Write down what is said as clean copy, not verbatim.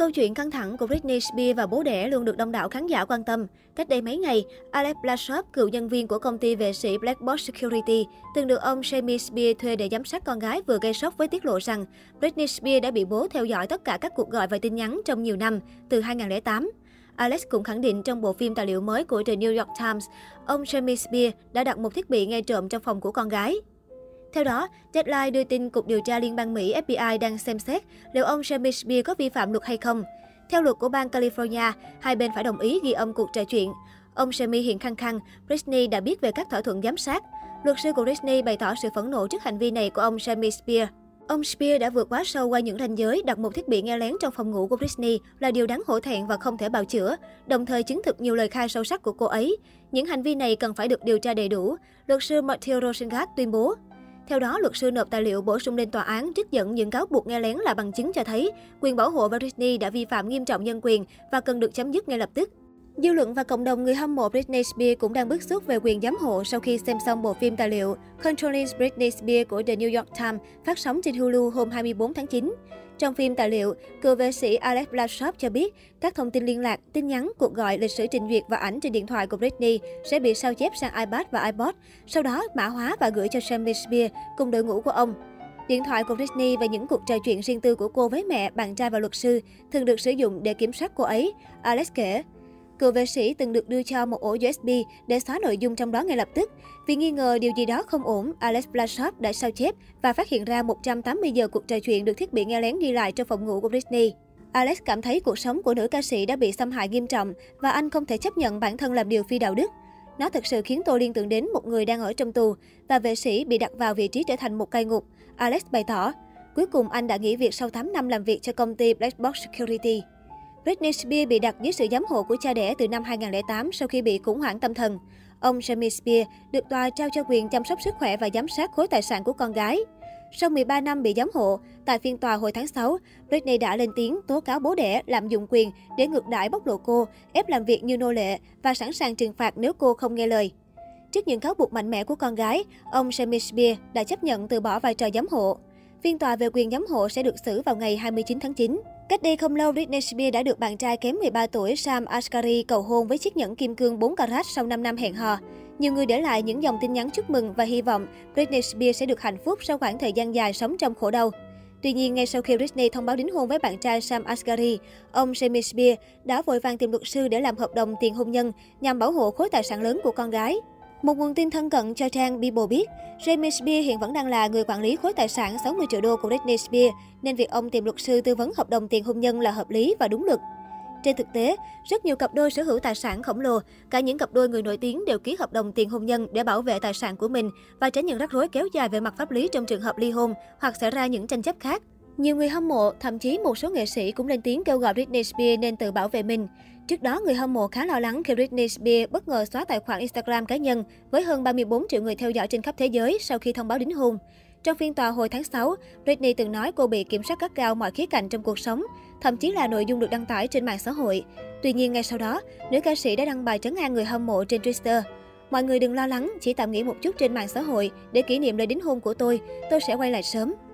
Câu chuyện căng thẳng của Britney Spears và bố đẻ luôn được đông đảo khán giả quan tâm. Cách đây mấy ngày, Alex Vlasov, cựu nhân viên của công ty vệ sĩ Black Box Security, từng được ông Jamie Spears thuê để giám sát con gái, vừa gây sốc với tiết lộ rằng Britney Spears đã bị bố theo dõi tất cả các cuộc gọi và tin nhắn trong nhiều năm, từ 2008. Alex cũng khẳng định trong bộ phim tài liệu mới của The New York Times, ông Jamie Spears đã đặt một thiết bị nghe trộm trong phòng của con gái. Theo đó, Deadline đưa tin Cục Điều tra Liên bang Mỹ FBI đang xem xét liệu ông James Beer có vi phạm luật hay không. Theo luật của bang California, hai bên phải đồng ý ghi âm cuộc trò chuyện. Ông James hiện khăng khăng Britney đã biết về các thỏa thuận giám sát. Luật sư của Britney bày tỏ sự phẫn nộ trước hành vi này của ông James Beer. Ông Spears đã vượt quá sâu qua những ranh giới, đặt một thiết bị nghe lén trong phòng ngủ của Britney là điều đáng hổ thẹn và không thể bào chữa, đồng thời chứng thực nhiều lời khai sâu sắc của cô ấy. Những hành vi này cần phải được điều tra đầy đủ, luật sư Matthew Rosengard tuyên bố. Theo đó, luật sư nộp tài liệu bổ sung lên tòa án trích dẫn những cáo buộc nghe lén là bằng chứng cho thấy quyền bảo hộ Britney đã vi phạm nghiêm trọng nhân quyền và cần được chấm dứt ngay lập tức. Dư luận và cộng đồng người hâm mộ Britney Spears cũng đang bức xúc về quyền giám hộ sau khi xem xong bộ phim tài liệu Controlling Britney Spears của The New York Times phát sóng trên Hulu hôm 24 tháng 9. Trong phim tài liệu, cựu vệ sĩ Alex Vlasov cho biết các thông tin liên lạc, tin nhắn, cuộc gọi, lịch sử trình duyệt và ảnh trên điện thoại của Britney sẽ bị sao chép sang iPad và iPod, sau đó mã hóa và gửi cho Jamie Spears cùng đội ngũ của ông. Điện thoại của Britney và những cuộc trò chuyện riêng tư của cô với mẹ, bạn trai và luật sư thường được sử dụng để kiểm soát cô ấy, Alex kể. Cựu vệ sĩ từng được đưa cho một ổ USB để xóa nội dung trong đó ngay lập tức. Vì nghi ngờ điều gì đó không ổn, Alex Vlasov đã sao chép và phát hiện ra 180 giờ cuộc trò chuyện được thiết bị nghe lén ghi lại trong phòng ngủ của Britney. Alex cảm thấy cuộc sống của nữ ca sĩ đã bị xâm hại nghiêm trọng và anh không thể chấp nhận bản thân làm điều phi đạo đức. Nó thực sự khiến tôi liên tưởng đến một người đang ở trong tù và vệ sĩ bị đặt vào vị trí trở thành một cai ngục, Alex bày tỏ. Cuối cùng anh đã nghỉ việc sau 8 năm làm việc cho công ty Black Box Security. Britney Spears bị đặt dưới sự giám hộ của cha đẻ từ năm 2008 sau khi bị khủng hoảng tâm thần. Ông Jamie Spears được tòa trao cho quyền chăm sóc sức khỏe và giám sát khối tài sản của con gái. Sau 13 năm bị giám hộ, tại phiên tòa hồi tháng 6, Britney đã lên tiếng tố cáo bố đẻ lạm dụng quyền để ngược đãi, bóc lột cô, ép làm việc như nô lệ và sẵn sàng trừng phạt nếu cô không nghe lời. Trước những cáo buộc mạnh mẽ của con gái, ông Jamie Spears đã chấp nhận từ bỏ vai trò giám hộ. Phiên tòa về quyền giám hộ sẽ được xử vào ngày 29 tháng 9. Cách đây không lâu, Britney Spears đã được bạn trai kém 13 tuổi Sam Asghari cầu hôn với chiếc nhẫn kim cương 4 carat sau 5 năm hẹn hò. Nhiều người để lại những dòng tin nhắn chúc mừng và hy vọng Britney Spears sẽ được hạnh phúc sau khoảng thời gian dài sống trong khổ đau. Tuy nhiên, ngay sau khi Britney thông báo đính hôn với bạn trai Sam Asghari, ông Jamie Spears đã vội vàng tìm luật sư để làm hợp đồng tiền hôn nhân nhằm bảo hộ khối tài sản lớn của con gái. Một nguồn tin thân cận cho trang Bibo biết, James Beer hiện vẫn đang là người quản lý khối tài sản 60 triệu đô của Britney Spears, nên việc ông tìm luật sư tư vấn hợp đồng tiền hôn nhân là hợp lý và đúng luật. Trên thực tế, rất nhiều cặp đôi sở hữu tài sản khổng lồ, cả những cặp đôi người nổi tiếng đều ký hợp đồng tiền hôn nhân để bảo vệ tài sản của mình và tránh những rắc rối kéo dài về mặt pháp lý trong trường hợp ly hôn hoặc xảy ra những tranh chấp khác. Nhiều người hâm mộ, thậm chí một số nghệ sĩ cũng lên tiếng kêu gọi Britney Spears nên tự bảo vệ mình. Trước đó, người hâm mộ khá lo lắng khi Britney Spears bất ngờ xóa tài khoản Instagram cá nhân với hơn 34 triệu người theo dõi trên khắp thế giới sau khi thông báo đính hôn. Trong phiên tòa hồi tháng 6, Britney từng nói cô bị kiểm soát gắt gao mọi khía cạnh trong cuộc sống, thậm chí là nội dung được đăng tải trên mạng xã hội. Tuy nhiên, ngay sau đó, nữ ca sĩ đã đăng bài trấn an người hâm mộ trên Twitter. Mọi người đừng lo lắng, chỉ tạm nghỉ một chút trên mạng xã hội để kỷ niệm lễ đính hôn của tôi sẽ quay lại sớm.